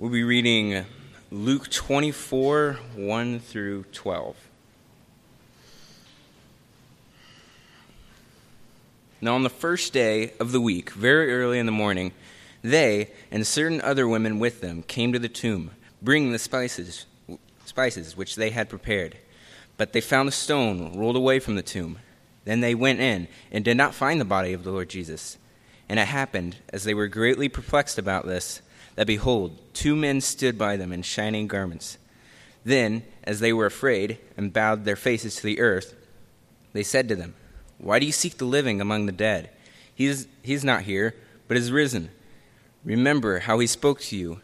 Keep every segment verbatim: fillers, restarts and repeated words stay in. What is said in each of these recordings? We'll be reading Luke twenty-four, one through twelve. Now on the first day of the week, very early in the morning, they and certain other women with them came to the tomb, bringing the spices, spices which they had prepared. But they found a stone rolled away from the tomb. Then they went in and did not find the body of the Lord Jesus. And it happened, as they were greatly perplexed about this, that behold, two men stood by them in shining garments. Then, as they were afraid and bowed their faces to the earth, they said to them, "Why do you seek the living among the dead? He is, he is not here, but is risen. Remember how he spoke to you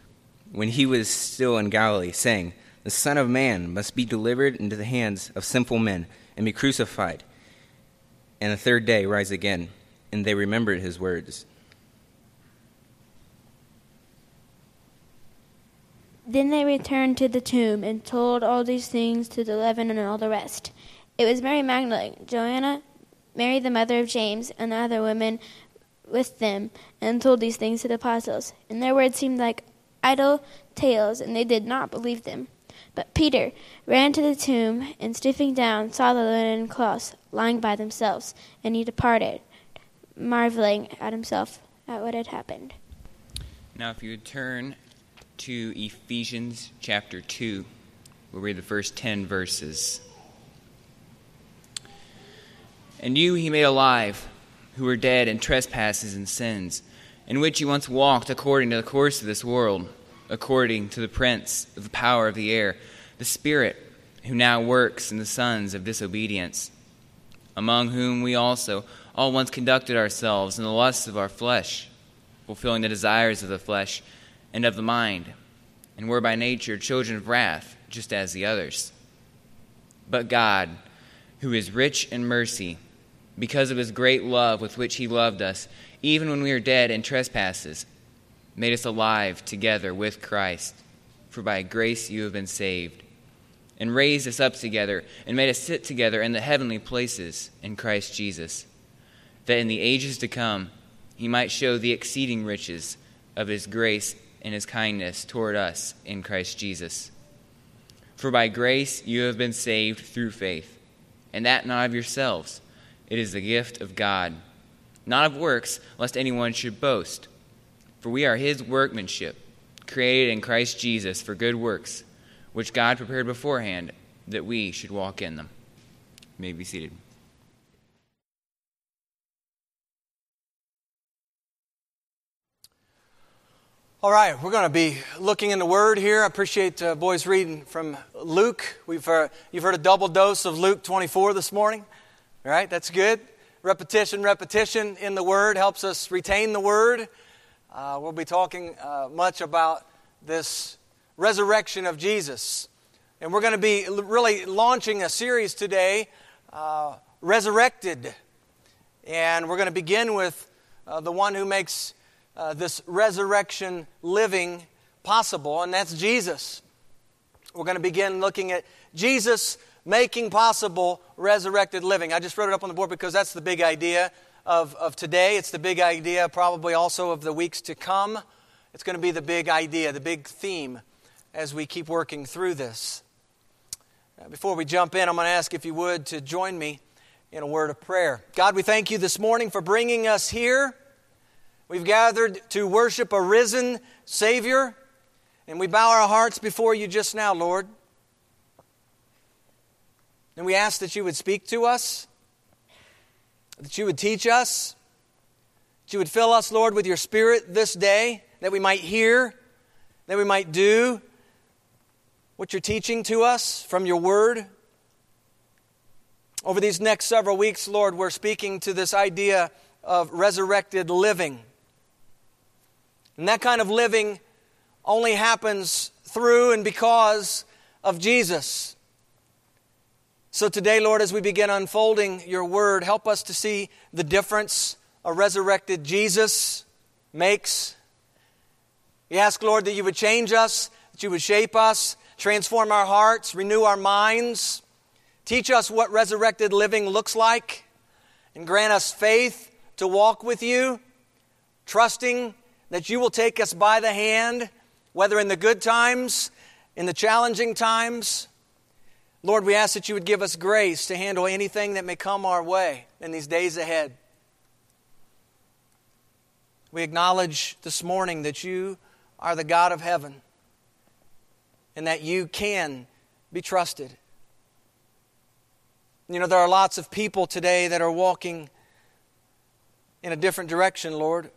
when he was still in Galilee, saying, 'The Son of Man must be delivered into the hands of sinful men and be crucified, and the third day rise again.' And they remembered his words." Then they returned to the tomb and told all these things to the eleven and all the rest. It was Mary Magdalene, Joanna, Mary the mother of James, and the other women with them, and told these things to the apostles. And their words seemed like idle tales, and they did not believe them. But Peter ran to the tomb, and stooping down, saw the linen cloths lying by themselves, and he departed, marveling at himself at what had happened. Now if you would turn to Ephesians chapter two. We'll read the first ten verses. "And you he made alive, who were dead in trespasses and sins, in which you once walked according to the course of this world, according to the prince of the power of the air, the spirit who now works in the sons of disobedience, among whom we also all once conducted ourselves in the lusts of our flesh, fulfilling the desires of the flesh and of the mind, and were by nature children of wrath, just as the others. But God, who is rich in mercy, because of his great love with which he loved us, even when we were dead in trespasses, made us alive together with Christ. For by grace you have been saved, and raised us up together, and made us sit together in the heavenly places in Christ Jesus, that in the ages to come he might show the exceeding riches of his grace and his kindness toward us in Christ Jesus. For by grace you have been saved through faith, and that not of yourselves. It is the gift of God, not of works, lest anyone should boast. For we are his workmanship, created in Christ Jesus for good works, which God prepared beforehand that we should walk in them." You may be seated. All right, we're going to be looking in the Word here. I appreciate uh, boys reading from Luke. We've uh, you've heard a double dose of Luke twenty-four this morning. All right, that's good. Repetition, repetition in the Word helps us retain the Word. Uh, we'll be talking uh, much about this resurrection of Jesus. And we're going to be really launching a series today, uh, Resurrected. And we're going to begin with uh, the one who makes Uh, this resurrection living possible, and that's Jesus. We're going to begin looking at Jesus making possible resurrected living. I just wrote it up on the board because that's the big idea of, of today. It's the big idea probably also of the weeks to come. It's going to be the big idea, the big theme as we keep working through this. Now, before we jump in, I'm going to ask if you would to join me in a word of prayer. God, we thank you this morning for bringing us here. We've gathered to worship a risen Savior, and we bow our hearts before you just now, Lord. And we ask that you would speak to us, that you would teach us, that you would fill us, Lord, with your Spirit this day, that we might hear, that we might do what you're teaching to us from your Word. Over these next several weeks, Lord, we're speaking to this idea of resurrected living. And that kind of living only happens through and because of Jesus. So today, Lord, as we begin unfolding your word, help us to see the difference a resurrected Jesus makes. We ask, Lord, that you would change us, that you would shape us, transform our hearts, renew our minds, teach us what resurrected living looks like, and grant us faith to walk with you, trusting that you will take us by the hand whether in the good times, in the challenging times. Lord, we ask that you would give us grace to handle anything that may come our way in these days ahead. We acknowledge this morning that you are the God of heaven and that you can be trusted. You know, there are lots of people today that are walking in a different direction, Lord.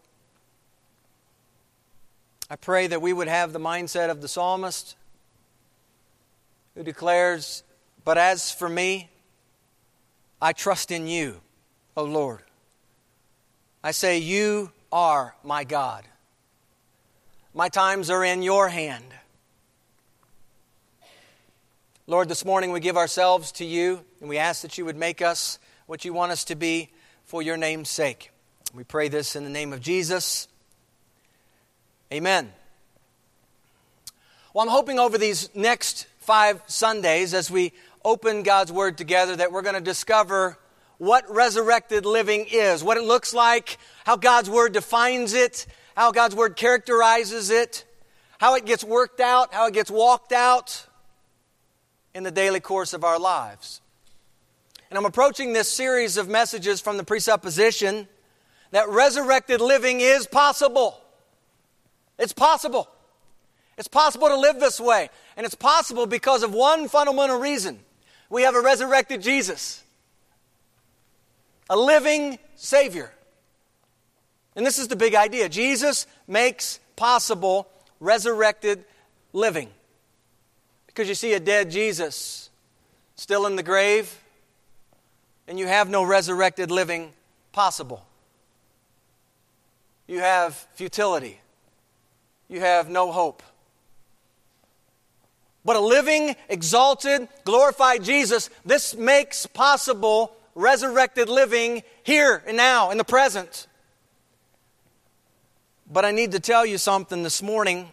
I pray that we would have the mindset of the psalmist who declares, "But as for me, I trust in you, O Lord. I say, you are my God. My times are in your hand." Lord, this morning we give ourselves to you, and we ask that you would make us what you want us to be for your name's sake. We pray this in the name of Jesus. Amen. Well, I'm hoping over these next five Sundays, as we open God's Word together, that we're going to discover what resurrected living is, what it looks like, how God's Word defines it, how God's Word characterizes it, how it gets worked out, how it gets walked out in the daily course of our lives. And I'm approaching this series of messages from the presupposition that resurrected living is possible. It's possible. It's possible to live this way. And it's possible because of one fundamental reason. We have a resurrected Jesus. A living Savior. And this is the big idea. Jesus makes possible resurrected living. Because you see a dead Jesus still in the grave, and you have no resurrected living possible. You have futility. You have no hope. But a living, exalted, glorified Jesus, this makes possible resurrected living here and now, in the present. But I need to tell you something this morning.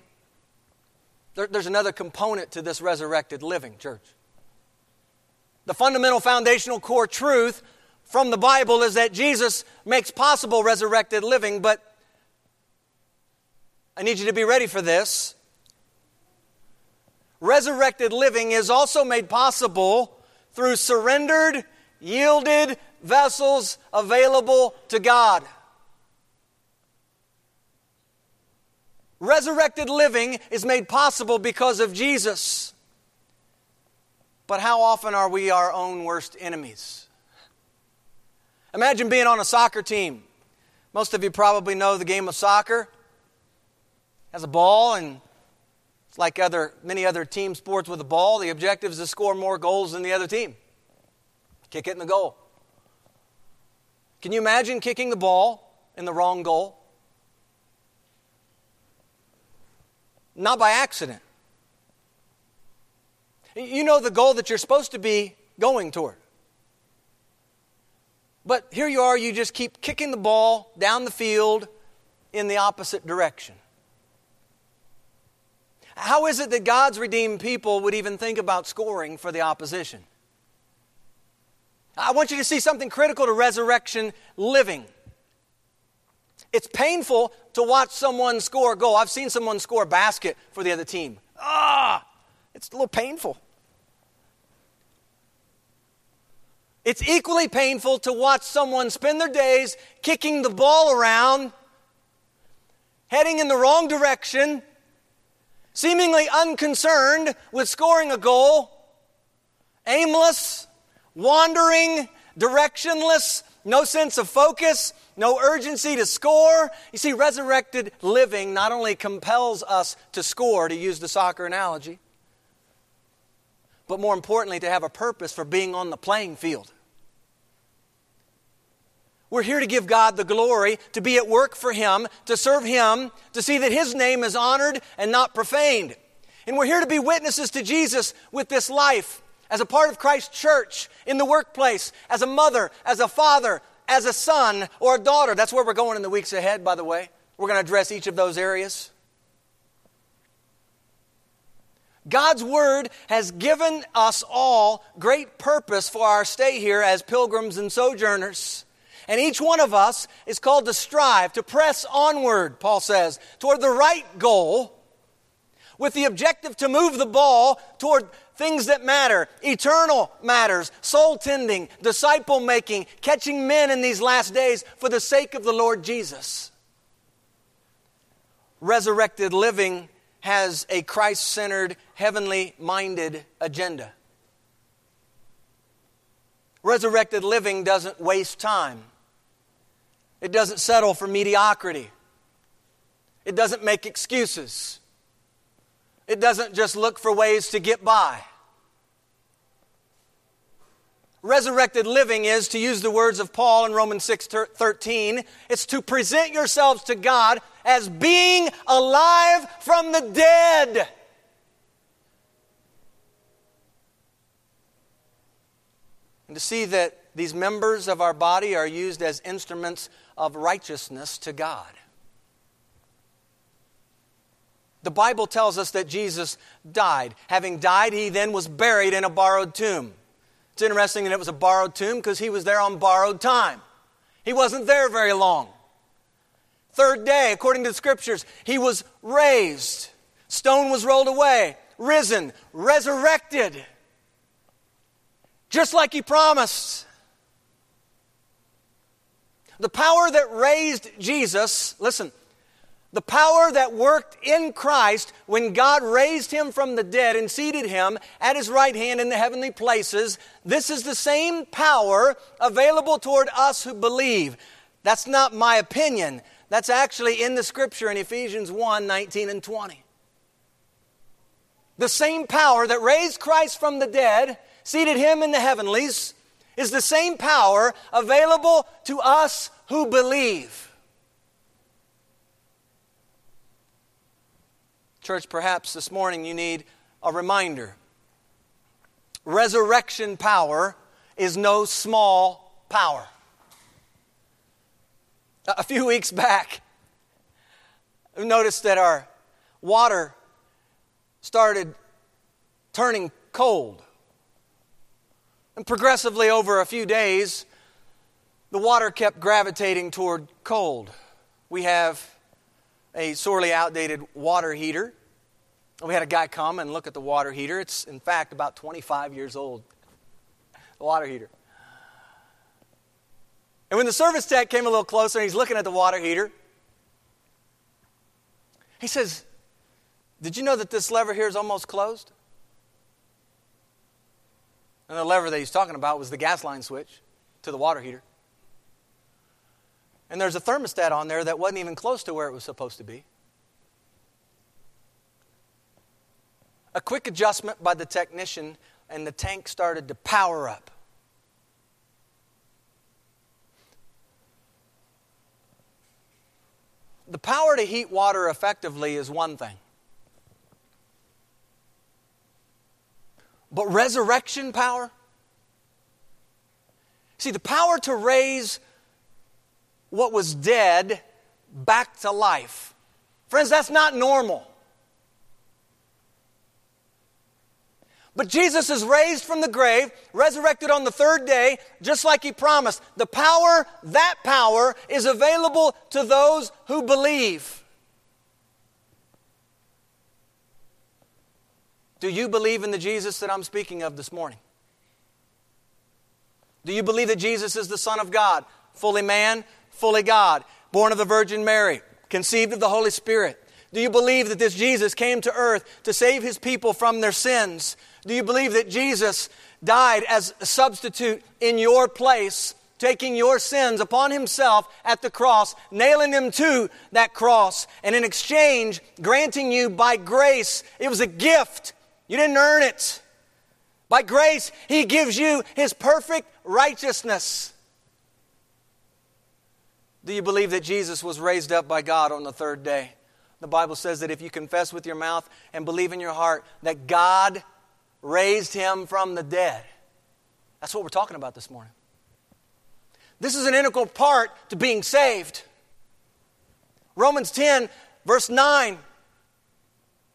There, there's another component to this resurrected living, church. The fundamental, foundational, core truth from the Bible is that Jesus makes possible resurrected living, but I need you to be ready for this. Resurrected living is also made possible through surrendered, yielded vessels available to God. Resurrected living is made possible because of Jesus. But how often are we our own worst enemies? Imagine being on a soccer team. Most of you probably know the game of soccer. Has a ball, and it's like other many other team sports with a ball. The objective is to score more goals than the other team. Kick it in the goal. Can you imagine kicking the ball in the wrong goal? Not by accident. You know the goal that you're supposed to be going toward. But here you are, you just keep kicking the ball down the field in the opposite direction. How is it that God's redeemed people would even think about scoring for the opposition? I want you to see something critical to resurrection living. It's painful to watch someone score a goal. I've seen someone score a basket for the other team. Ah, it's a little painful. It's equally painful to watch someone spend their days kicking the ball around, heading in the wrong direction, seemingly unconcerned with scoring a goal, aimless, wandering, directionless, no sense of focus, no urgency to score. You see, resurrected living not only compels us to score, to use the soccer analogy, but more importantly, to have a purpose for being on the playing field. We're here to give God the glory, to be at work for Him, to serve Him, to see that His name is honored and not profaned. And we're here to be witnesses to Jesus with this life, as a part of Christ's church, in the workplace, as a mother, as a father, as a son or a daughter. That's where we're going in the weeks ahead, by the way. We're going to address each of those areas. God's Word has given us all great purpose for our stay here as pilgrims and sojourners. And each one of us is called to strive, to press onward, Paul says, toward the right goal with the objective to move the ball toward things that matter, eternal matters, soul-tending, disciple-making, catching men in these last days for the sake of the Lord Jesus. Resurrected living has a Christ-centered, heavenly-minded agenda. Resurrected living doesn't waste time. It doesn't settle for mediocrity. It doesn't make excuses. It doesn't just look for ways to get by. Resurrected living is, to use the words of Paul in Romans six thirteen, it's to present yourselves to God as being alive from the dead. And to see that these members of our body are used as instruments of righteousness to God. The Bible tells us that Jesus died. Having died, he then was buried in a borrowed tomb. It's interesting that it was a borrowed tomb because he was there on borrowed time. He wasn't there very long. Third day, according to the Scriptures, he was raised. Stone was rolled away, risen, resurrected. Just like he promised. The power that raised Jesus, listen, the power that worked in Christ when God raised him from the dead and seated him at his right hand in the heavenly places, this is the same power available toward us who believe. That's not my opinion. That's actually in the Scripture in Ephesians one nineteen and twenty. The same power that raised Christ from the dead, seated him in the heavenlies, is the same power available to us who believe. Church, perhaps this morning you need a reminder. Resurrection power is no small power. A few weeks back, we noticed that our water started turning cold. And progressively over a few days, the water kept gravitating toward cold. We have a sorely outdated water heater. We had a guy come and look at the water heater. It's, in fact, about twenty-five years old, the water heater. And when the service tech came a little closer and he's looking at the water heater, he says, "Did you know that this lever here is almost closed?" And the lever that he's talking about was the gas line switch to the water heater. And there's a thermostat on there that wasn't even close to where it was supposed to be. A quick adjustment by the technician, and the tank started to power up. The power to heat water effectively is one thing. But resurrection power? See, the power to raise what was dead back to life. Friends, that's not normal. But Jesus is raised from the grave, resurrected on the third day, just like he promised. The power, that power, is available to those who believe. Do you believe in the Jesus that I'm speaking of this morning? Do you believe that Jesus is the Son of God, fully man, fully God, born of the Virgin Mary, conceived of the Holy Spirit? Do you believe that this Jesus came to earth to save his people from their sins? Do you believe that Jesus died as a substitute in your place, taking your sins upon himself at the cross, nailing them to that cross, and in exchange, granting you by grace? It was a gift. You didn't earn it. By grace, he gives you his perfect righteousness. Do you believe that Jesus was raised up by God on the third day? The Bible says that if you confess with your mouth and believe in your heart that God raised him from the dead. That's what we're talking about this morning. This is an integral part to being saved. Romans ten, verse nine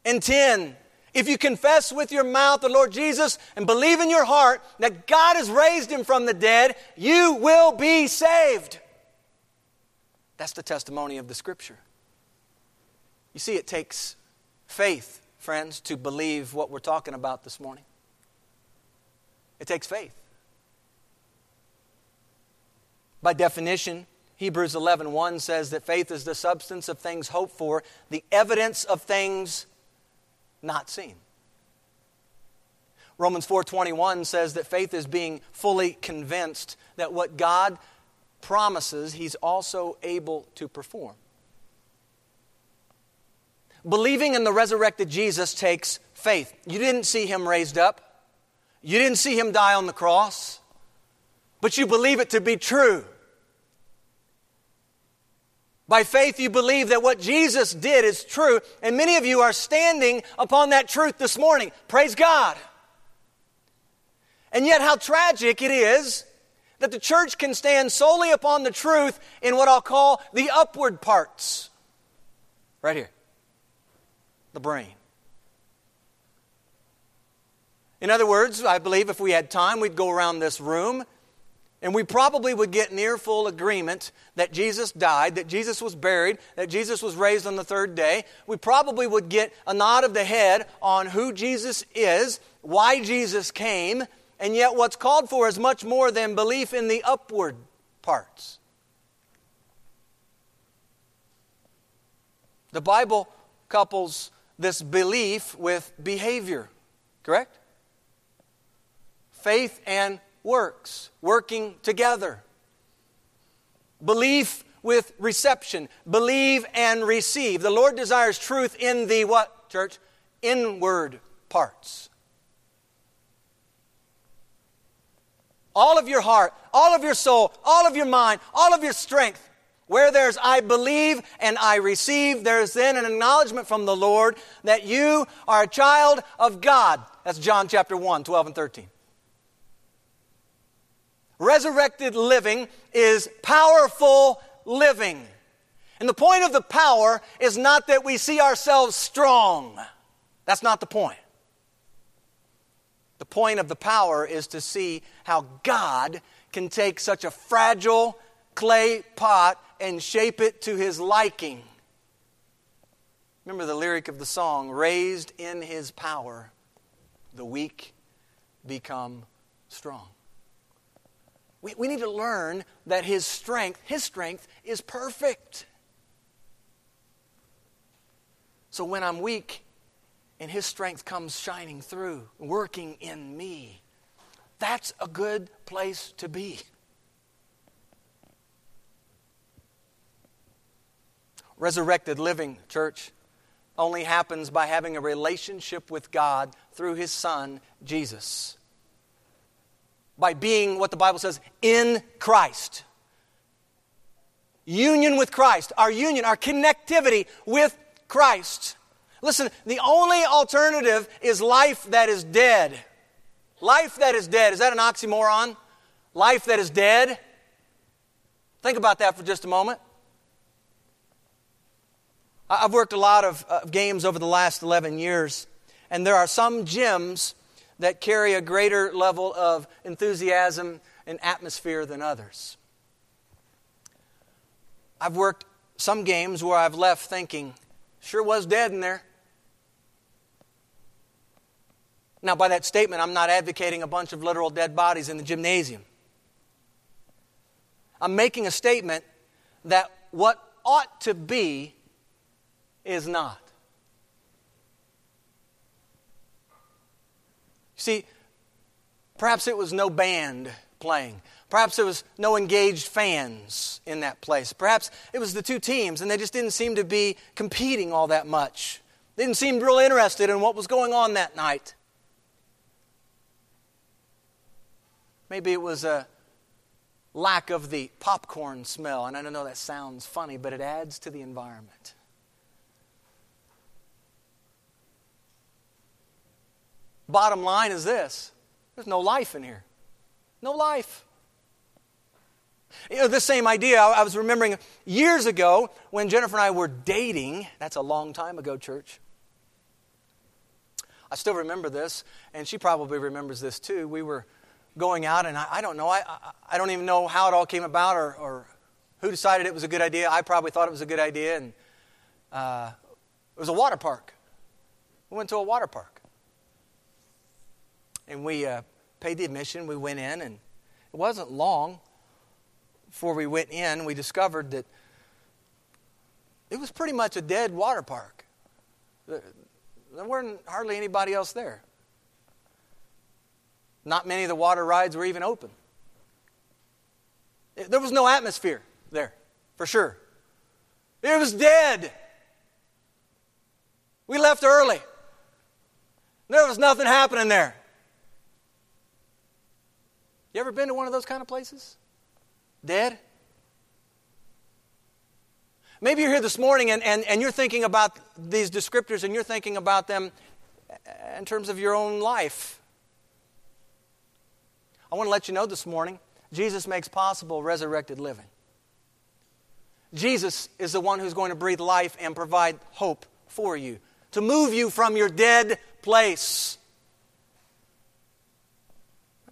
and ten. If you confess with your mouth the Lord Jesus and believe in your heart that God has raised him from the dead, you will be saved. That's the testimony of the Scripture. You see, it takes faith friends, to believe what we're talking about this morning. It takes faith. By definition, Hebrews eleven one says that faith is the substance of things hoped for, the evidence of things not seen. Romans four twenty-one says that faith is being fully convinced that what God promises, He's also able to perform. Believing in the resurrected Jesus takes faith. You didn't see Him raised up. You didn't see Him die on the cross. But you believe it to be true. By faith, you believe that what Jesus did is true, and many of you are standing upon that truth this morning. Praise God. And yet how tragic it is that the church can stand solely upon the truth in what I'll call the upward parts. Right here. The brain. In other words, I believe if we had time, we'd go around this room and we probably would get near full agreement that Jesus died, that Jesus was buried, that Jesus was raised on the third day. We probably would get a nod of the head on who Jesus is, why Jesus came, and yet what's called for is much more than belief in the upward parts. The Bible couples this belief with behavior, correct? Faith and works, working together. Belief with reception. Believe and receive. The Lord desires truth in the what, church? Inward parts. All of your heart, all of your soul, all of your mind, all of your strength. Where there's I believe and I receive, there's then an acknowledgement from the Lord that you are a child of God. That's John chapter one, twelve and thirteen. Resurrected living is powerful living. And the point of the power is not that we see ourselves strong. That's not the point. The point of the power is to see how God can take such a fragile clay pot and shape it to His liking. Remember the lyric of the song, raised in His power, the weak become strong. We, we need to learn that His strength, His strength is perfect. So when I'm weak and His strength comes shining through, working in me, that's a good place to be. Resurrected living, church, only happens by having a relationship with God through His Son, Jesus. By being, what the Bible says, in Christ. Union with Christ. Our union, our connectivity with Christ. Listen, the only alternative is life that is dead. Life that is dead. Is that an oxymoron? Life that is dead? Think about that for just a moment. I've worked a lot of uh, games over the last eleven years, and there are some gyms that carry a greater level of enthusiasm and atmosphere than others. I've worked some games where I've left thinking, sure was dead in there. Now, by that statement, I'm not advocating a bunch of literal dead bodies in the gymnasium. I'm making a statement that what ought to be is not. See, perhaps it was no band playing. Perhaps there was no engaged fans in that place. Perhaps it was the two teams and they just didn't seem to be competing all that much. They didn't seem real interested in what was going on that night. Maybe it was a lack of the popcorn smell. And I don't know, that sounds funny, but it adds to the environment. Bottom line is this. There's no life in here. No life. You know, this same idea I was remembering years ago when Jennifer and I were dating. That's a long time ago, church. I still remember this, and she probably remembers this too. We were going out, and I, I don't know. I, I I don't even know how it all came about or, or who decided it was a good idea. I probably thought it was a good idea. and uh, It was a water park. We went to a water park. And we uh, paid the admission. We went in, and it wasn't long before we went in, we discovered that it was pretty much a dead water park. There weren't hardly anybody else there. Not many of the water rides were even open. There was no atmosphere there, for sure. It was dead. We left early. There was nothing happening there. You ever been to one of those kind of places? Dead? Maybe you're here this morning and, and, and you're thinking about these descriptors and you're thinking about them in terms of your own life. I want to let you know this morning, Jesus makes possible resurrected living. Jesus is the one who's going to breathe life and provide hope for you, to move you from your dead place.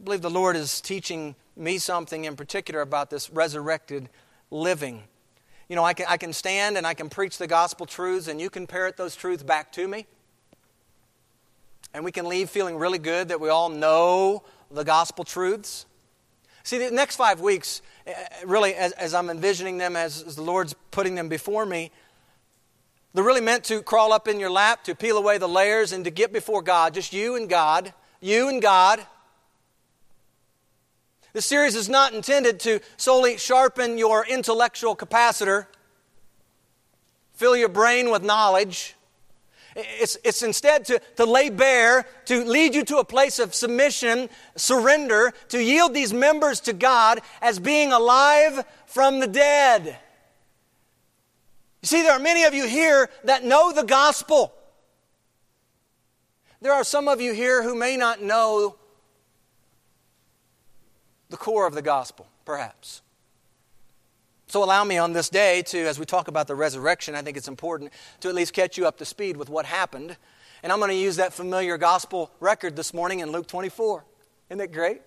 I believe the Lord is teaching me something in particular about this resurrected living. You know, I can, I can stand and I can preach the gospel truths and you can parrot those truths back to me. And we can leave feeling really good that we all know the gospel truths. See, the next five weeks, really, as, as I'm envisioning them, as, as the Lord's putting them before me, they're really meant to crawl up in your lap, to peel away the layers and to get before God, just you and God, you and God. The series is not intended to solely sharpen your intellectual capacitor, fill your brain with knowledge. It's, it's instead to, to lay bare, to lead you to a place of submission, surrender, to yield these members to God as being alive from the dead. You see, there are many of you here that know the gospel. There are some of you here who may not know the core of the gospel, perhaps. So allow me on this day to, as we talk about the resurrection, I think it's important to at least catch you up to speed with what happened. And I'm going to use that familiar gospel record this morning in Luke twenty-four. Isn't that great?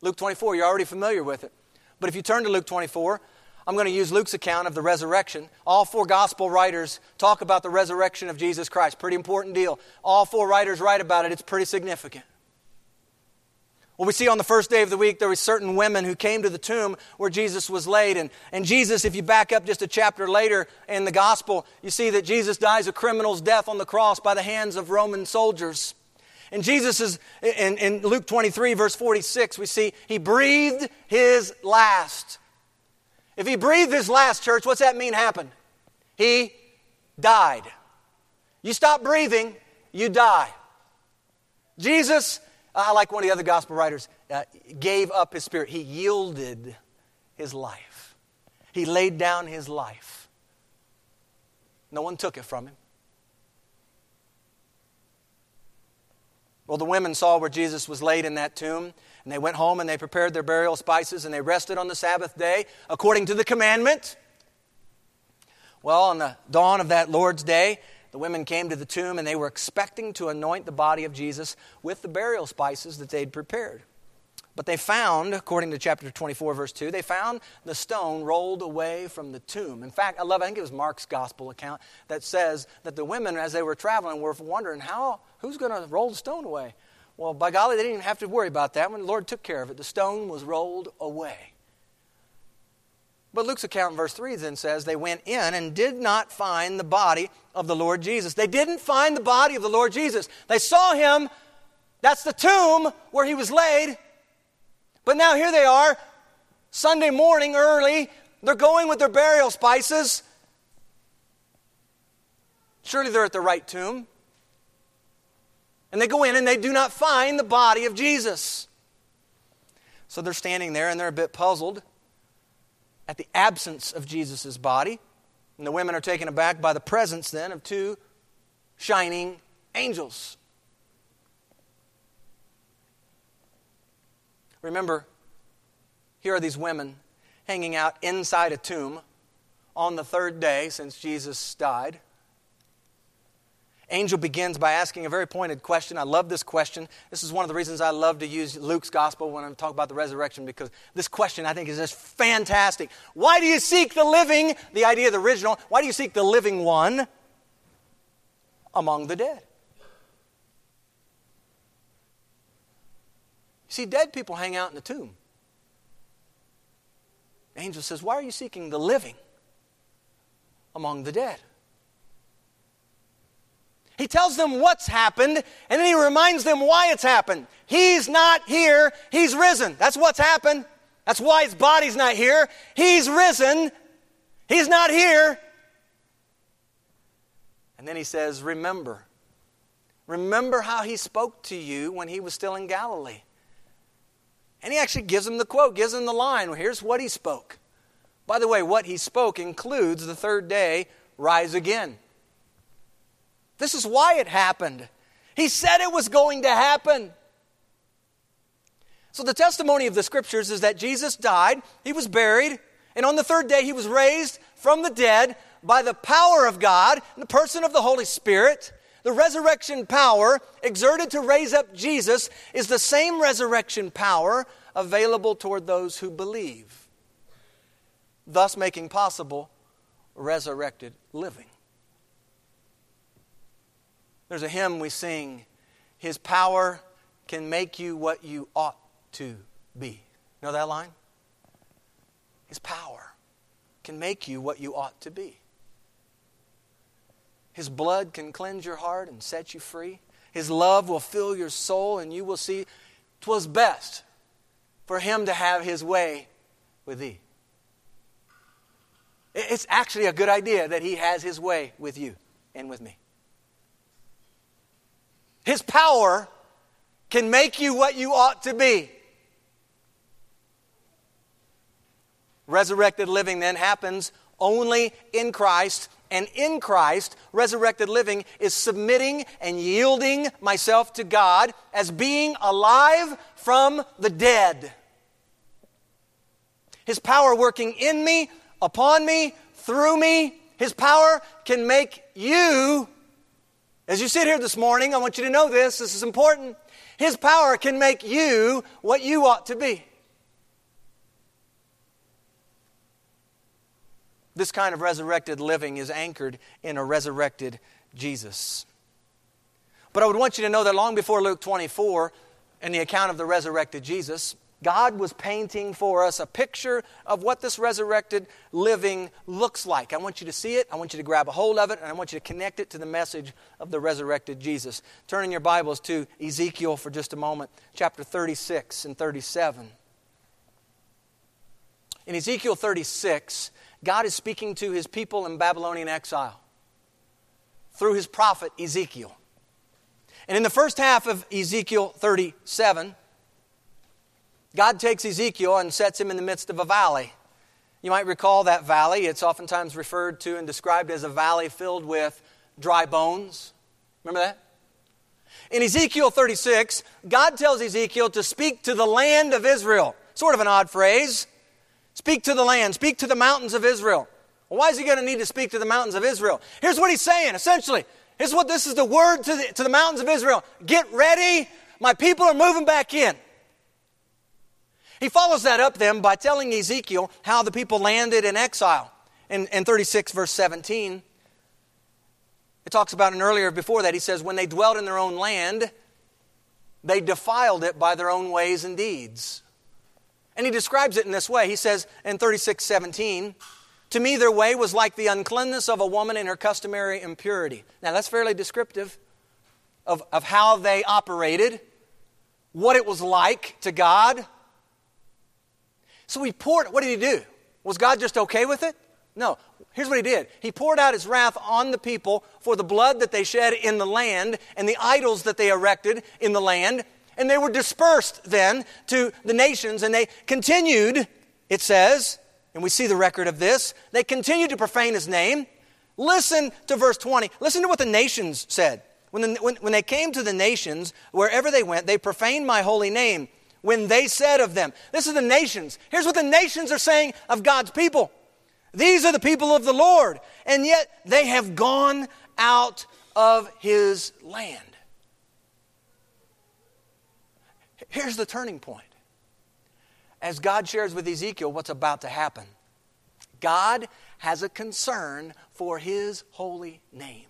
Luke twenty-four, you're already familiar with it. But if you turn to Luke twenty-four, I'm going to use Luke's account of the resurrection. All four gospel writers talk about the resurrection of Jesus Christ. Pretty important deal. All four writers write about it. It's pretty significant. Well, we see on the first day of the week, there were certain women who came to the tomb where Jesus was laid. And, and Jesus, if you back up just a chapter later in the gospel, you see that Jesus dies a criminal's death on the cross by the hands of Roman soldiers. And Jesus is, in, in Luke twenty-three, verse forty-six, we see he breathed his last. If he breathed his last, church, what's that mean happened? He died. You stop breathing, you die. Jesus, I like one of the other gospel writers, uh, gave up his spirit. He yielded his life. He laid down his life. No one took it from him. Well, the women saw where Jesus was laid in that tomb, and they went home and they prepared their burial spices and they rested on the Sabbath day according to the commandment. Well, on the dawn of that Lord's day, the women came to the tomb and they were expecting to anoint the body of Jesus with the burial spices that they'd prepared. But they found, according to chapter twenty-four, verse two, they found the stone rolled away from the tomb. In fact, I love, I think it was Mark's gospel account that says that the women, as they were traveling, were wondering, how, who's going to roll the stone away? Well, by golly, they didn't even have to worry about that. When the Lord took care of it, the stone was rolled away. But Luke's account in verse three then says, they went in and did not find the body of the Lord Jesus. They didn't find the body of the Lord Jesus. They saw him. That's the tomb where he was laid. But now here they are, Sunday morning early. They're going with their burial spices. Surely they're at the right tomb. And they go in and they do not find the body of Jesus. So they're standing there and they're a bit puzzled at the absence of Jesus' body. And the women are taken aback by the presence then of two shining angels. Remember, here are these women hanging out inside a tomb on the third day since Jesus died. Angel begins by asking a very pointed question. I love this question. This is one of the reasons I love to use Luke's gospel when I talk about the resurrection, because this question I think is just fantastic. Why do you seek the living, the idea of the original, why do you seek the living one among the dead? see, dead people hang out in the tomb. The angel says, why are you seeking the living among the dead? He tells them what's happened, and then he reminds them why it's happened. He's not here. He's risen. That's what's happened. That's why his body's not here. He's risen. He's not here. And then he says, remember. Remember how he spoke to you when he was still in Galilee. And he actually gives him the quote, gives him the line. Here's what he spoke. By the way, what he spoke includes the third day, rise again. This is why it happened. He said it was going to happen. So the testimony of the Scriptures is that Jesus died, he was buried, and on the third day he was raised from the dead by the power of God, the person of the Holy Spirit. The resurrection power exerted to raise up Jesus is the same resurrection power available toward those who believe, thus making possible resurrected living. There's a hymn we sing, his power can make you what you ought to be. Know that line? His power can make you what you ought to be. His blood can cleanse your heart and set you free. His love will fill your soul and you will see 'twas best for him to have his way with thee. It's actually a good idea that he has his way with you and with me. His power can make you what you ought to be. Resurrected living then happens only in Christ, and in Christ, resurrected living is submitting and yielding myself to God as being alive from the dead. His power working in me, upon me, through me, his power can make you. As you sit here this morning, I want you to know this. This is important. His power can make you what you ought to be. This kind of resurrected living is anchored in a resurrected Jesus. But I would want you to know that long before Luke twenty-four, in the account of the resurrected Jesus, God was painting for us a picture of what this resurrected living looks like. I want you to see it, I want you to grab a hold of it, and I want you to connect it to the message of the resurrected Jesus. Turn in your Bibles to Ezekiel for just a moment, chapter thirty-six and thirty-seven. In Ezekiel thirty-six, God is speaking to his people in Babylonian exile through his prophet Ezekiel. And in the first half of Ezekiel thirty-seven, God takes Ezekiel and sets him in the midst of a valley. You might recall that valley. It's oftentimes referred to and described as a valley filled with dry bones. Remember that? In Ezekiel thirty-six, God tells Ezekiel to speak to the land of Israel. Sort of an odd phrase. Speak to the land. Speak to the mountains of Israel. Well, why is he going to need to speak to the mountains of Israel? Here's what he's saying, essentially. Here's what this is the word to the, to the mountains of Israel. Get ready. My people are moving back in. He follows that up then by telling Ezekiel how the people landed in exile. In, in thirty-six verse seventeen, it talks about an earlier before that. He says, when they dwelt in their own land, they defiled it by their own ways and deeds. And he describes it in this way. He says in thirty-six seventeen, to me their way was like the uncleanness of a woman in her customary impurity. Now that's fairly descriptive of, of how they operated, what it was like to God. So he poured, what did he do? Was God just okay with it? No. Here's what he did. He poured out his wrath on the people for the blood that they shed in the land and the idols that they erected in the land. And they were dispersed then to the nations, and they continued, it says, and we see the record of this, they continued to profane his name. Listen to verse twenty. Listen to what the nations said. When, the, when, when they came to the nations, wherever they went, they profaned my holy name. When they said of them, this is the nations. Here's what the nations are saying of God's people. These are the people of the Lord, and yet they have gone out of his land. Here's the turning point. As God shares with Ezekiel what's about to happen, God has a concern for his holy name.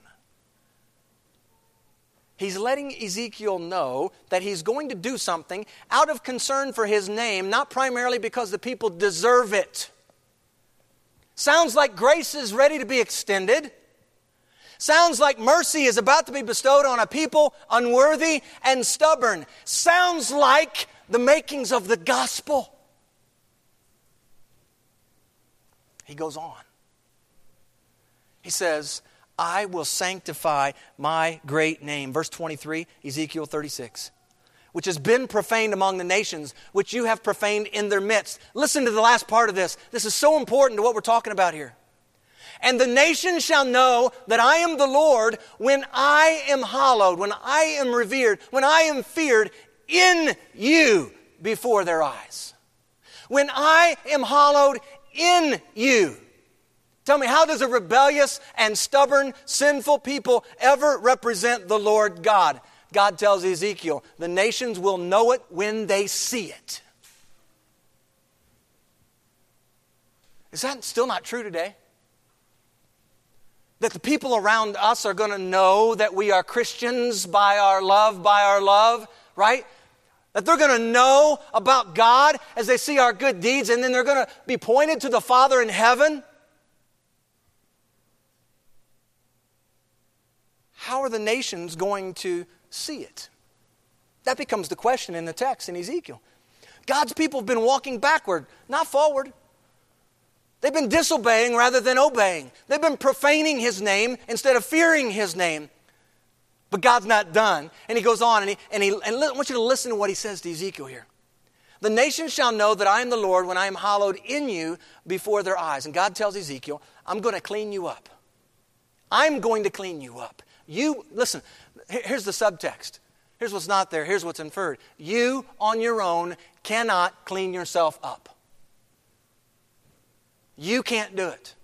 He's letting Ezekiel know that he's going to do something out of concern for his name, not primarily because the people deserve it. Sounds like grace is ready to be extended. Sounds like mercy is about to be bestowed on a people unworthy and stubborn. Sounds like the makings of the gospel. He goes on. He says, I will sanctify my great name. Verse twenty-three, Ezekiel thirty-six. Which has been profaned among the nations, which you have profaned in their midst. Listen to the last part of this. This is so important to what we're talking about here. And the nation shall know that I am the Lord when I am hallowed, when I am revered, when I am feared in you before their eyes. When I am hallowed in you. Tell me, how does a rebellious and stubborn, sinful people ever represent the Lord God? God tells Ezekiel, the nations will know it when they see it. Is that still not true today? That the people around us are going to know that we are Christians by our love, by our love, right? That they're going to know about God as they see our good deeds, and then they're going to be pointed to the Father in heaven. How are the nations going to see it? That becomes the question in the text in Ezekiel. God's people have been walking backward, not forward. They've been disobeying rather than obeying. They've been profaning his name instead of fearing his name. But God's not done. And he goes on, and, he, and, he, and I want you to listen to what he says to Ezekiel here. The nations shall know that I am the Lord when I am hallowed in you before their eyes. And God tells Ezekiel, I'm going to clean you up. I'm going to clean you up. You, listen, here's the subtext. Here's what's not there. Here's what's inferred. You on your own cannot clean yourself up. You can't do it.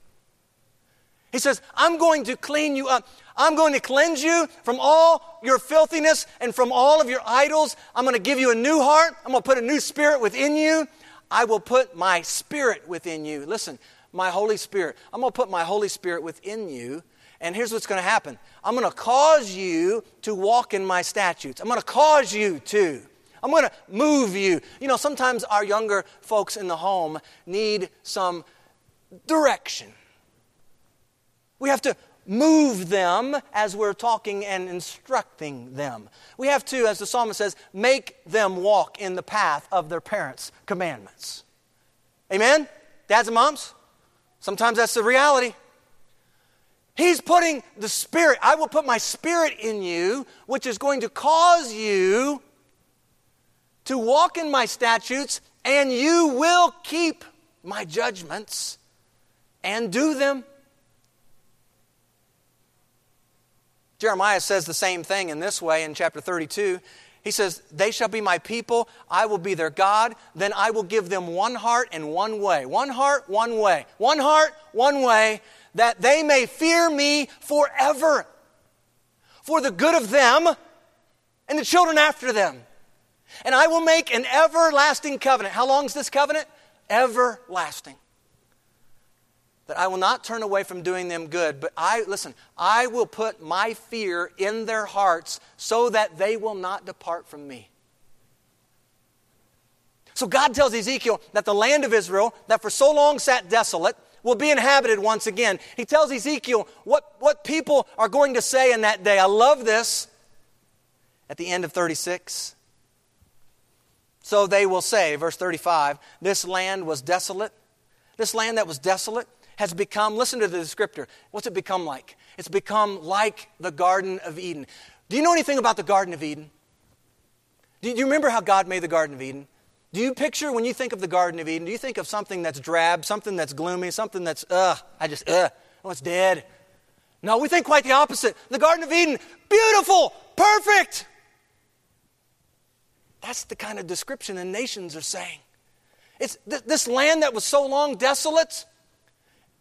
He says, I'm going to clean you up. I'm going to cleanse you from all your filthiness and from all of your idols. I'm going to give you a new heart. I'm going to put a new spirit within you. I will put my spirit within you. Listen, my Holy Spirit. I'm going to put my Holy Spirit within you. And here's what's going to happen. I'm going to cause you to walk in my statutes. I'm going to cause you to. I'm going to move you. You know, sometimes our younger folks in the home need some direction. We have to move them as we're talking and instructing them. We have to, as the psalmist says, make them walk in the path of their parents' commandments. Amen? Dads and moms? Sometimes that's the reality. He's putting the Spirit, I will put my Spirit in you, which is going to cause you to walk in my statutes, and you will keep my judgments and do them. Jeremiah says the same thing in this way in chapter thirty-two. He says, they shall be my people, I will be their God, then I will give them one heart and one way. One heart, one way. One heart, one way, that they may fear me forever for the good of them and the children after them. And I will make an everlasting covenant. How long is this covenant? Everlasting. That I will not turn away from doing them good, but I, listen, I will put my fear in their hearts so that they will not depart from me. So God tells Ezekiel that the land of Israel, that for so long sat desolate, will be inhabited once again. He tells Ezekiel what, what people are going to say in that day. I love this. At the end of thirty-six. So they will say, verse thirty-five, this land was desolate. This land that was desolate has become, listen to the descriptor. What's it become like? It's become like the Garden of Eden. Do you know anything about the Garden of Eden? Do you remember how God made the Garden of Eden? Do you picture, when you think of the Garden of Eden, do you think of something that's drab, something that's gloomy, something that's, ugh, I just, ugh, oh, it's dead? No, we think quite the opposite. The Garden of Eden, beautiful, perfect. That's the kind of description the nations are saying. It's th- this land that was so long desolate,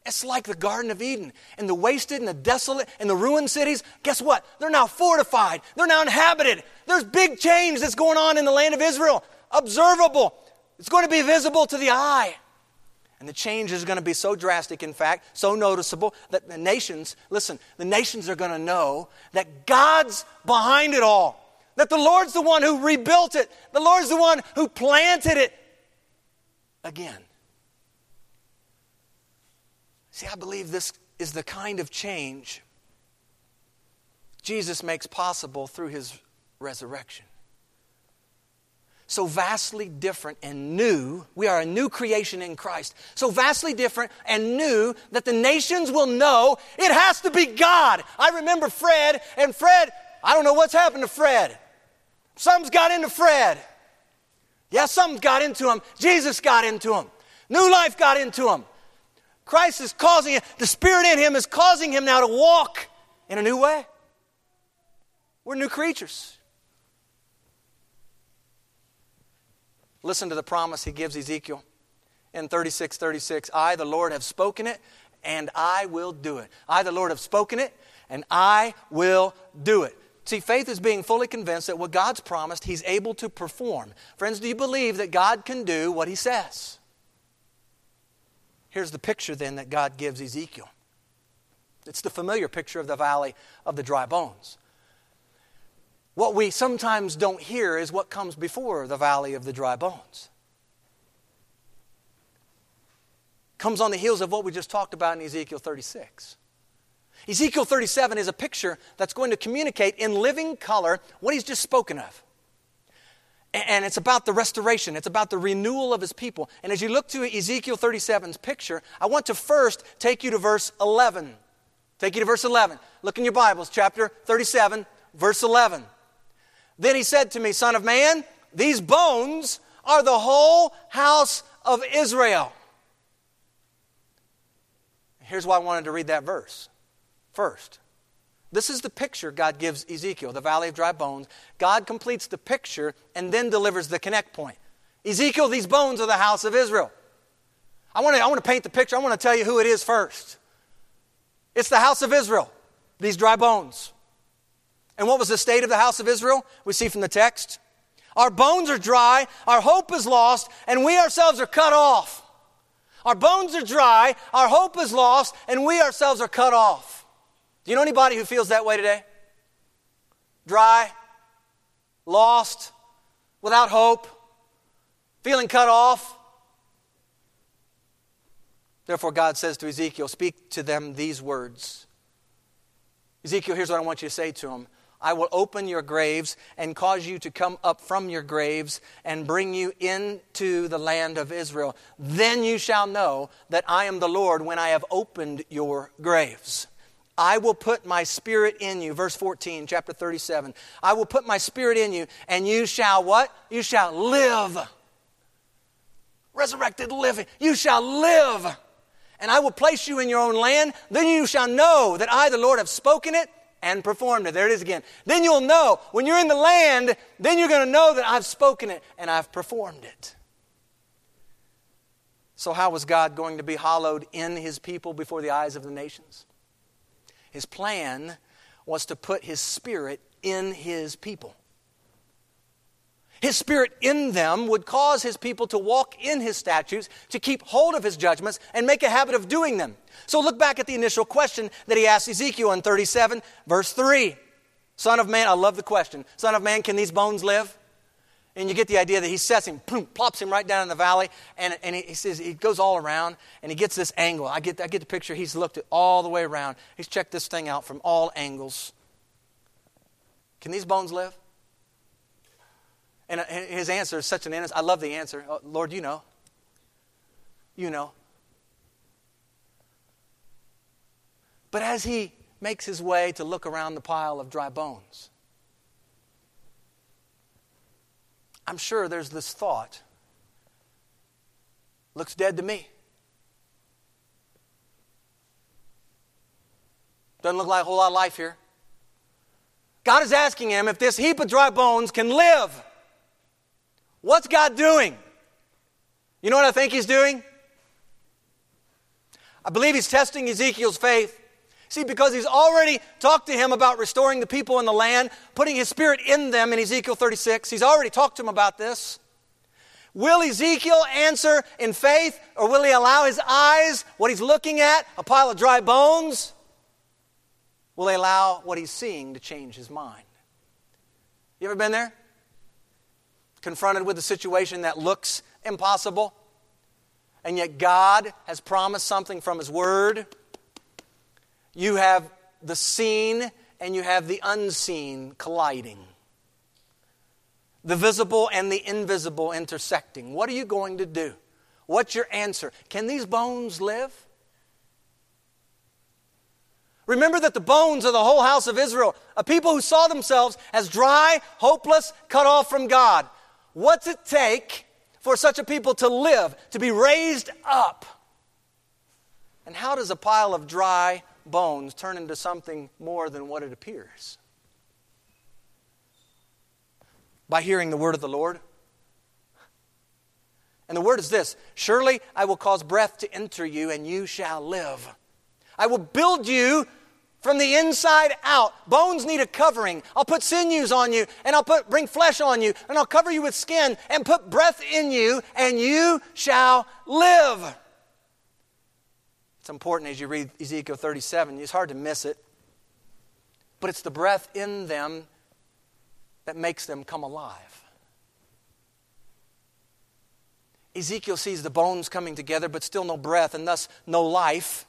it's like the Garden of Eden. And the wasted and the desolate and the ruined cities, guess what? They're now fortified. They're now inhabited. There's big change that's going on in the land of Israel. Observable. It's going to be visible to the eye. And the change is going to be so drastic, in fact, so noticeable that the nations, listen, the nations are going to know that God's behind it all. That the Lord's the one who rebuilt it. The Lord's the one who planted it again. See, I believe this is the kind of change Jesus makes possible through his resurrection. So vastly different and new. We are a new creation in Christ. So vastly different and new that the nations will know it has to be God. I remember Fred, and Fred, I don't know what's happened to Fred. Something's got into Fred. Yeah, something got into him. Jesus got into him. New life got into him. Christ is causing it. The Spirit in him is causing him now to walk in a new way. We're new creatures. Listen to the promise he gives Ezekiel in thirty-six thirty-six. I, the Lord, have spoken it, and I will do it. I, the Lord, have spoken it, and I will do it. See, faith is being fully convinced that what God's promised, he's able to perform. Friends, do you believe that God can do what he says? Here's the picture then that God gives Ezekiel. It's the familiar picture of the valley of the dry bones. What we sometimes don't hear is what comes before the valley of the dry bones. Comes on the heels of what we just talked about in Ezekiel thirty-six. Ezekiel thirty-seven is a picture that's going to communicate in living color what he's just spoken of. And it's about the restoration. It's about the renewal of his people. And as you look to Ezekiel thirty-seven's picture, I want to first take you to verse eleven. Take you to verse eleven. Look in your Bibles, chapter thirty-seven, verse eleven. Then he said to me, Son of man, these bones are the whole house of Israel. Here's why I wanted to read that verse first. This is the picture God gives Ezekiel, the valley of dry bones. God completes the picture and then delivers the connect point. Ezekiel, these bones are the house of Israel. I want to, I want to paint the picture. I want to tell you who it is first. It's the house of Israel, these dry bones. And what was the state of the house of Israel? We see from the text. Our bones are dry, our hope is lost, and we ourselves are cut off. Our bones are dry, our hope is lost, and we ourselves are cut off. Do you know anybody who feels that way today? Dry, lost, without hope, feeling cut off. Therefore God says to Ezekiel, speak to them these words. Ezekiel, here's what I want you to say to them. I will open your graves and cause you to come up from your graves and bring you into the land of Israel. Then you shall know that I am the Lord when I have opened your graves. I will put my spirit in you. Verse fourteen, chapter thirty-seven. I will put my spirit in you and you shall what? You shall live. Resurrected living. You shall live. And I will place you in your own land. Then you shall know that I, the Lord, have spoken it and performed it. There it is again. Then you'll know. When you're in the land, then you're going to know that I've spoken it and I've performed it. So how was God going to be hallowed in his people before the eyes of the nations? His plan was to put his spirit in his people. His spirit in them would cause his people to walk in his statutes, to keep hold of his judgments, and make a habit of doing them. So look back at the initial question that he asked Ezekiel in thirty-seven, verse three. Son of man, I love the question. Son of man, can these bones live? And you get the idea that he sets him, boom, plops him right down in the valley, and, and he, he says he goes all around, and he gets this angle. I get, I get the picture. He's looked it all the way around. He's checked this thing out from all angles. Can these bones live? And his answer is such an innocent. I love the answer. Oh, Lord, you know. You know. But as he makes his way to look around the pile of dry bones, I'm sure there's this thought. Looks dead to me. Doesn't look like a whole lot of life here. God is asking him if this heap of dry bones can live. What's God doing? You know what I think he's doing? I believe he's testing Ezekiel's faith. See, because he's already talked to him about restoring the people in the land, putting his spirit in them in Ezekiel thirty-six. He's already talked to him about this. Will Ezekiel answer in faith, or will he allow his eyes, what he's looking at, a pile of dry bones? Will he allow what he's seeing to change his mind? You ever been there? Confronted with a situation that looks impossible, and yet God has promised something from His Word. You have the seen and you have the unseen colliding. The visible and the invisible intersecting. What are you going to do? What's your answer? Can these bones live? Remember that the bones of the whole house of Israel, a people who saw themselves as dry, hopeless, cut off from God. What's it take for such a people to live, to be raised up? And how does a pile of dry bones turn into something more than what it appears? By hearing the word of the Lord. And the word is this: surely I will cause breath to enter you, and you shall live. I will build you from the inside out. Bones need a covering. I'll put sinews on you, and I'll put bring flesh on you, and I'll cover you with skin, and put breath in you, and you shall live. It's important as you read Ezekiel thirty-seven. It's hard to miss it. But it's the breath in them that makes them come alive. Ezekiel sees the bones coming together, but still no breath, and thus no life.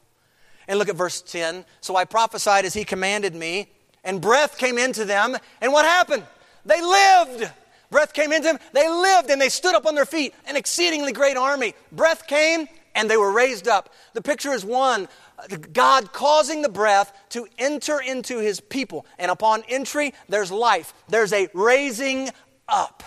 And look at verse ten. So I prophesied as he commanded me, and breath came into them. And what happened? They lived. Breath came into them. They lived, and they stood up on their feet, an exceedingly great army. Breath came, and they were raised up. The picture is one, God causing the breath to enter into His people. And upon entry, there's life. There's a raising up.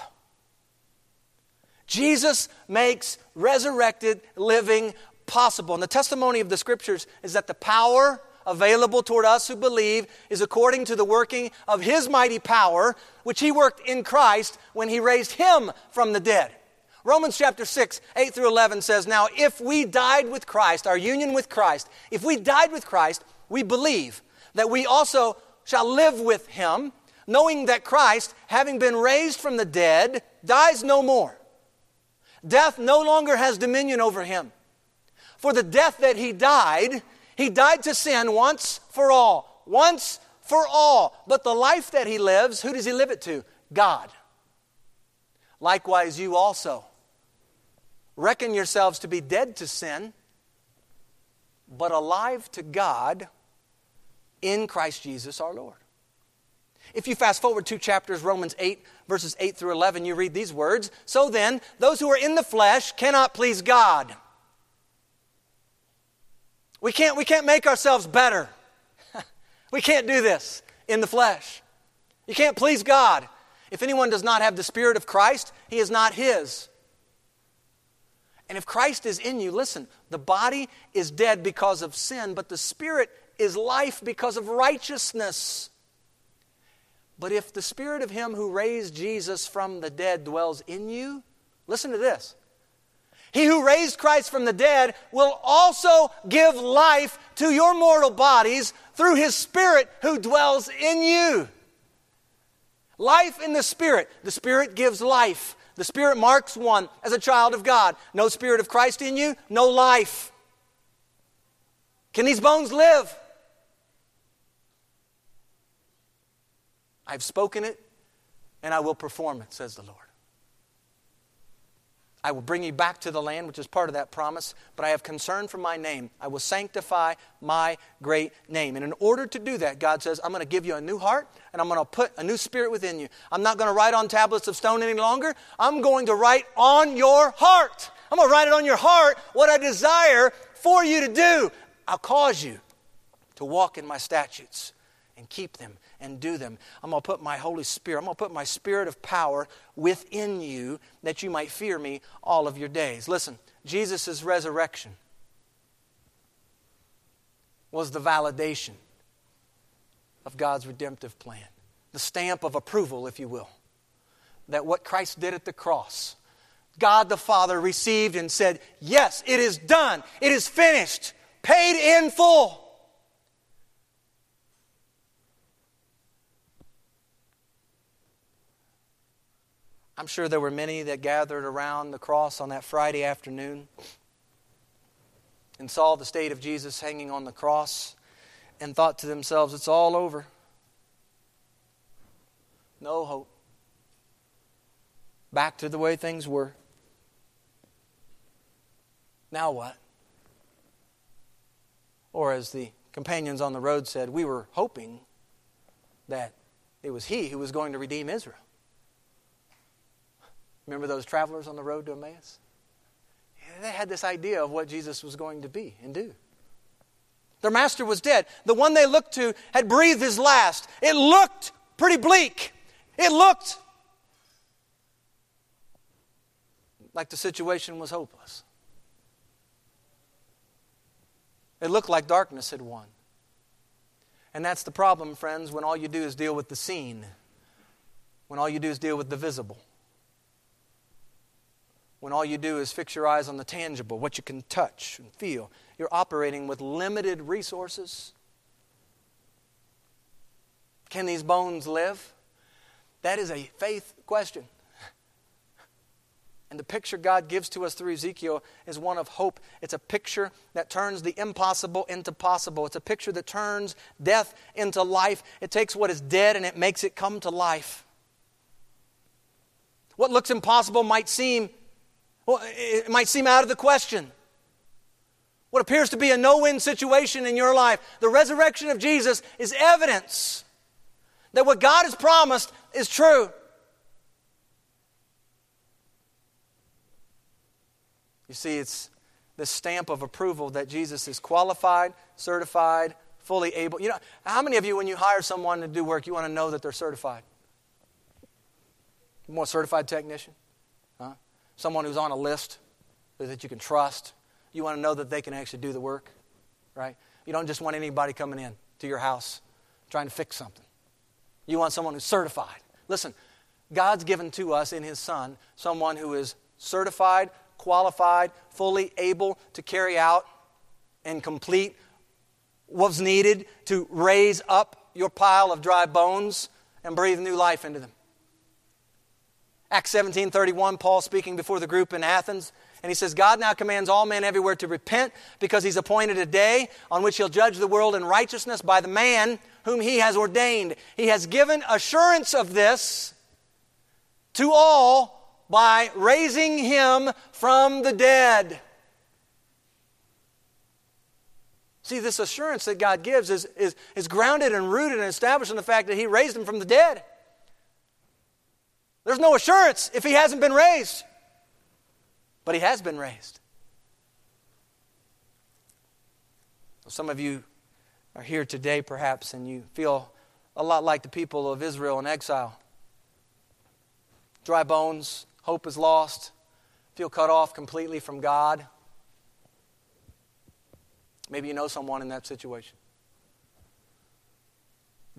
Jesus makes resurrected living possible. And the testimony of the Scriptures is that the power available toward us who believe is according to the working of His mighty power, which He worked in Christ when He raised Him from the dead. Romans chapter six, eight through eleven says, now if we died with Christ, our union with Christ, if we died with Christ, we believe that we also shall live with Him, knowing that Christ, having been raised from the dead, dies no more. Death no longer has dominion over Him. For the death that He died, He died to sin once for all. Once for all. But the life that He lives, who does He live it to? God. Likewise, you also reckon yourselves to be dead to sin, but alive to God in Christ Jesus our Lord. If you fast forward two chapters, Romans eight, verses eight through eleven, you read these words. So then, those who are in the flesh cannot please God. We can't, we can't make ourselves better. We can't do this in the flesh. You can't please God. If anyone does not have the Spirit of Christ, he is not His. And if Christ is in you, listen, the body is dead because of sin, but the Spirit is life because of righteousness. But if the Spirit of Him who raised Jesus from the dead dwells in you, listen to this. He who raised Christ from the dead will also give life to your mortal bodies through His Spirit who dwells in you. Life in the Spirit. The Spirit gives life. The Spirit marks one as a child of God. No Spirit of Christ in you, no life. Can these bones live? I've spoken it, and I will perform it, says the Lord. I will bring you back to the land, which is part of that promise, but I have concern for my name. I will sanctify my great name. And in order to do that, God says, I'm going to give you a new heart, and I'm going to put a new spirit within you. I'm not going to write on tablets of stone any longer. I'm going to write on your heart. I'm going to write it on your heart what I desire for you to do. I'll cause you to walk in my statutes and keep them and do them. I'm going to put my Holy Spirit, I'm going to put my Spirit of power within you that you might fear me all of your days. Listen, Jesus' resurrection was the validation of God's redemptive plan, the stamp of approval, if you will, that what Christ did at the cross, God the Father received and said, yes, it is done, it is finished, paid in full. I'm sure there were many that gathered around the cross on that Friday afternoon and saw the state of Jesus hanging on the cross and thought to themselves, it's all over. No hope. Back to the way things were. Now what? Or as the companions on the road said, we were hoping that it was He who was going to redeem Israel. Remember those travelers on the road to Emmaus? Yeah, they had this idea of what Jesus was going to be and do. Their master was dead. The one they looked to had breathed his last. It looked pretty bleak. It looked like the situation was hopeless. It looked like darkness had won. And that's the problem, friends, when all you do is deal with the seen. When all you do is deal with the visible. When all you do is fix your eyes on the tangible, what you can touch and feel. You're operating with limited resources. Can these bones live? That is a faith question. And the picture God gives to us through Ezekiel is one of hope. It's a picture that turns the impossible into possible. It's a picture that turns death into life. It takes what is dead and it makes it come to life. What looks impossible might seem, well, it might seem out of the question. What appears to be a no-win situation in your life, the resurrection of Jesus is evidence that what God has promised is true. You see, it's this stamp of approval that Jesus is qualified, certified, fully able. You know, how many of you, when you hire someone to do work, you want to know that they're certified? More certified technician? Huh? Someone who's on a list that you can trust. You want to know that they can actually do the work, right? You don't just want anybody coming in to your house trying to fix something. You want someone who's certified. Listen, God's given to us in His Son someone who is certified, qualified, fully able to carry out and complete what's needed to raise up your pile of dry bones and breathe new life into them. Acts seventeen thirty-one, Paul speaking before the group in Athens, and he says, God now commands all men everywhere to repent because He's appointed a day on which He'll judge the world in righteousness by the man whom He has ordained. He has given assurance of this to all by raising Him from the dead. See, this assurance that God gives is, is, is grounded and rooted and established in the fact that He raised Him from the dead. There's no assurance if He hasn't been raised. But He has been raised. Some of you are here today, perhaps, and you feel a lot like the people of Israel in exile. Dry bones, hope is lost, feel cut off completely from God. Maybe you know someone in that situation.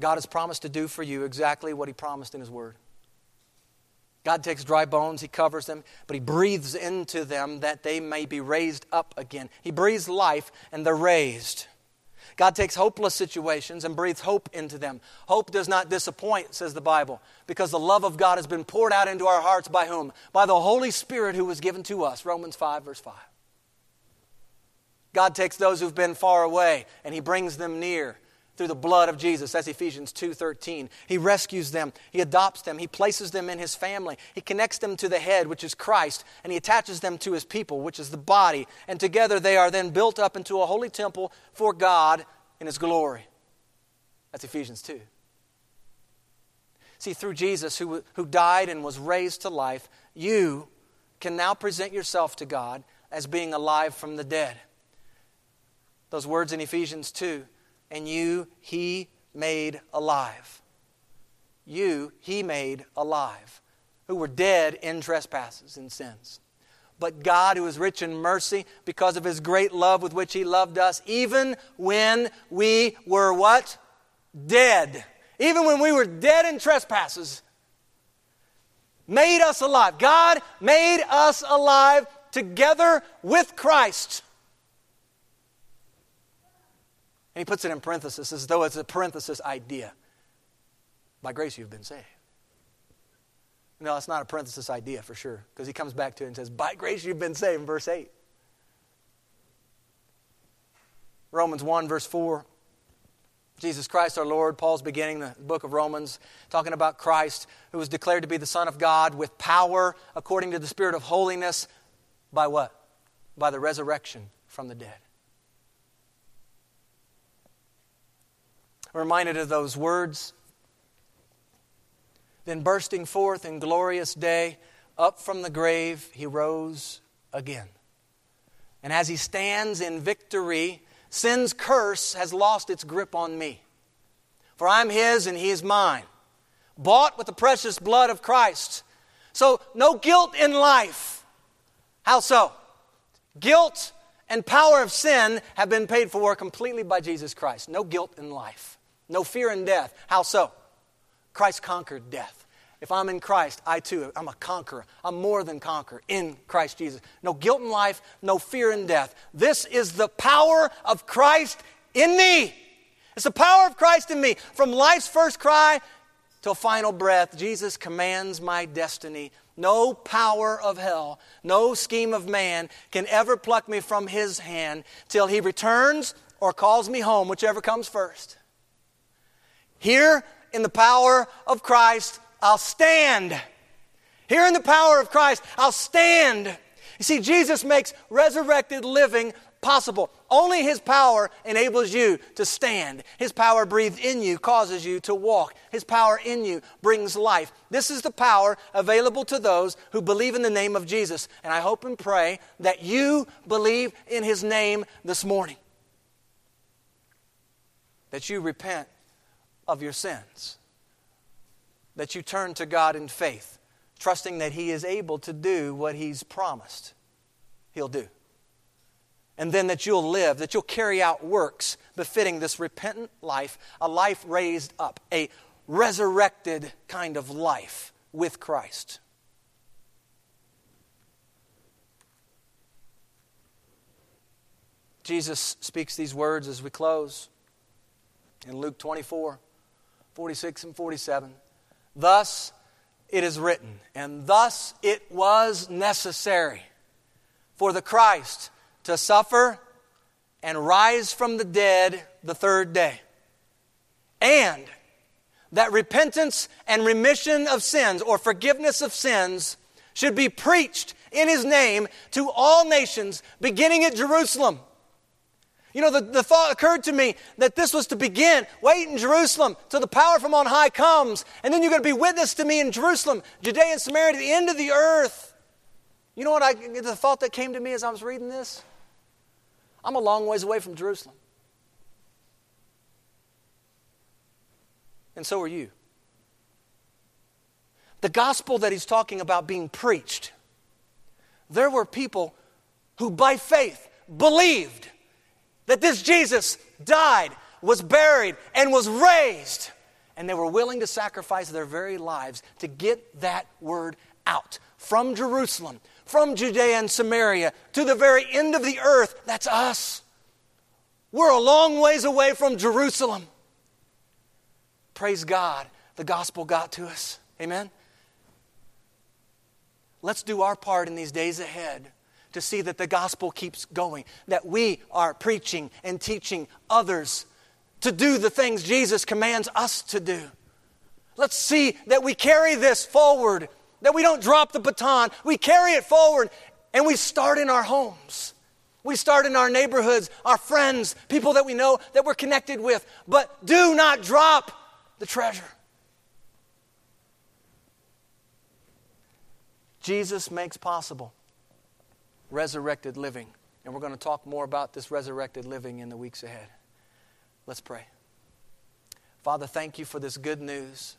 God has promised to do for you exactly what He promised in His Word. God takes dry bones, He covers them, but He breathes into them that they may be raised up again. He breathes life and they're raised. God takes hopeless situations and breathes hope into them. Hope does not disappoint, says the Bible, because the love of God has been poured out into our hearts by whom? By the Holy Spirit who was given to us. Romans five, verse five. God takes those who've been far away and He brings them near through the blood of Jesus. That's Ephesians two thirteen. He rescues them. He adopts them. He places them in His family. He connects them to the head, which is Christ, and He attaches them to His people, which is the body. And together they are then built up into a holy temple for God in His glory. That's Ephesians two. See, through Jesus, who, who died and was raised to life, you can now present yourself to God as being alive from the dead. Those words in Ephesians two, and you He made alive. You He made alive, who were dead in trespasses and sins. But God, who is rich in mercy, because of His great love with which He loved us, even when we were what? Dead. Even when we were dead in trespasses, made us alive. God made us alive together with Christ. And he puts it in parenthesis as though it's a parenthesis idea. By grace you've been saved. No, it's not a parenthesis idea for sure, because he comes back to it and says, by grace you've been saved, in verse eight. Romans one, verse four. Jesus Christ our Lord, Paul's beginning the book of Romans, talking about Christ, who was declared to be the Son of God with power according to the Spirit of holiness. By what? By the resurrection from the dead. I'm reminded of those words. Then bursting forth in glorious day, up from the grave he rose again. And as he stands in victory, sin's curse has lost its grip on me. For I'm his and he is mine, bought with the precious blood of Christ. So no guilt in life. How so? Guilt and power of sin have been paid for completely by Jesus Christ. No guilt in life. No fear in death. How so? Christ conquered death. If I'm in Christ, I too, I'm a conqueror. I'm more than conqueror in Christ Jesus. No guilt in life, no fear in death. This is the power of Christ in me. It's the power of Christ in me. From life's first cry till final breath, Jesus commands my destiny. No power of hell, no scheme of man can ever pluck me from his hand till he returns or calls me home, whichever comes first. Here in the power of Christ, I'll stand. Here in the power of Christ, I'll stand. You see, Jesus makes resurrected living possible. Only his power enables you to stand. His power breathed in you causes you to walk. His power in you brings life. This is the power available to those who believe in the name of Jesus. And I hope and pray that you believe in his name this morning. That you repent of your sins. That you turn to God in faith, trusting that he is able to do what he's promised he'll do. And then that you'll live, that you'll carry out works befitting this repentant life, a life raised up, a resurrected kind of life with Christ. Jesus speaks these words as we close in Luke twenty-four, forty-six and forty-seven. Thus it is written, and thus it was necessary for the Christ to suffer and rise from the dead the third day, and that repentance and remission of sins, or forgiveness of sins, should be preached in his name to all nations, beginning at Jerusalem. You know, the, the thought occurred to me that this was to begin, wait in Jerusalem till the power from on high comes, and then you're going to be witness to me in Jerusalem, Judea and Samaria, to the end of the earth. You know what I, the thought that came to me as I was reading this? I'm a long ways away from Jerusalem. And so are you. The gospel that he's talking about being preached, there were people who by faith believed that this Jesus died, was buried, and was raised. And they were willing to sacrifice their very lives to get that word out. From Jerusalem, from Judea and Samaria, to the very end of the earth. That's us. We're a long ways away from Jerusalem. Praise God, the gospel got to us. Amen? Let's do our part in these days ahead to see that the gospel keeps going, that we are preaching and teaching others to do the things Jesus commands us to do. Let's see that we carry this forward, that we don't drop the baton. We carry it forward, and we start in our homes. We start in our neighborhoods, our friends, people that we know, that we're connected with. But do not drop the treasure. Jesus makes possible resurrected living. And we're going to talk more about this resurrected living in the weeks ahead. Let's pray. Father, thank you for this good news.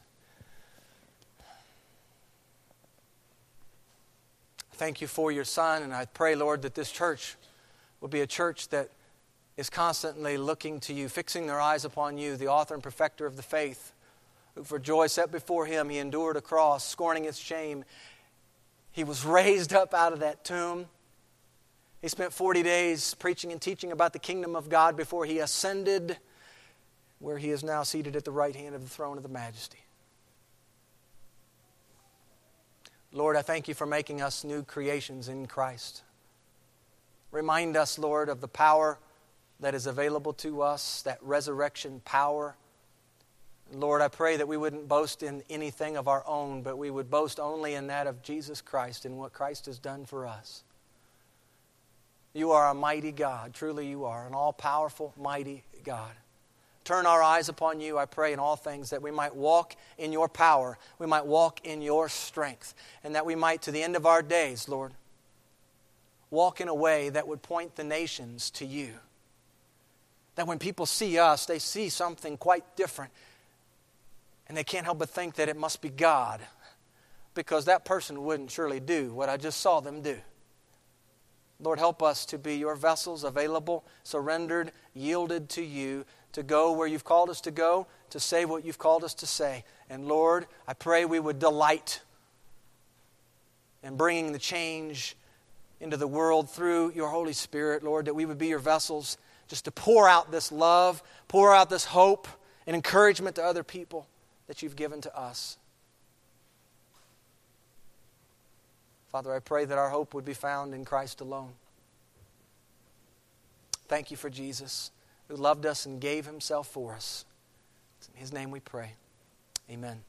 Thank you for your Son. And I pray, Lord, that this church will be a church that is constantly looking to you, fixing their eyes upon you, the author and perfecter of the faith, who for joy set before him, he endured a cross, scorning its shame. He was raised up out of that tomb. He spent forty days preaching and teaching about the kingdom of God before he ascended, where he is now seated at the right hand of the throne of the majesty. Lord, I thank you for making us new creations in Christ. Remind us, Lord, of the power that is available to us, that resurrection power. Lord, I pray that we wouldn't boast in anything of our own, but we would boast only in that of Jesus Christ and what Christ has done for us. You are a mighty God. Truly you are an all-powerful, mighty God. Turn our eyes upon you, I pray, in all things, that we might walk in your power, we might walk in your strength, and that we might, to the end of our days, Lord, walk in a way that would point the nations to you. That when people see us, they see something quite different, and they can't help but think that it must be God, because that person wouldn't surely do what I just saw them do. Lord, help us to be your vessels, available, surrendered, yielded to you, to go where you've called us to go, to say what you've called us to say. And Lord, I pray we would delight in bringing the change into the world through your Holy Spirit, Lord, that we would be your vessels just to pour out this love, pour out this hope and encouragement to other people that you've given to us. Father, I pray that our hope would be found in Christ alone. Thank you for Jesus, who loved us and gave himself for us. It's in his name we pray. Amen.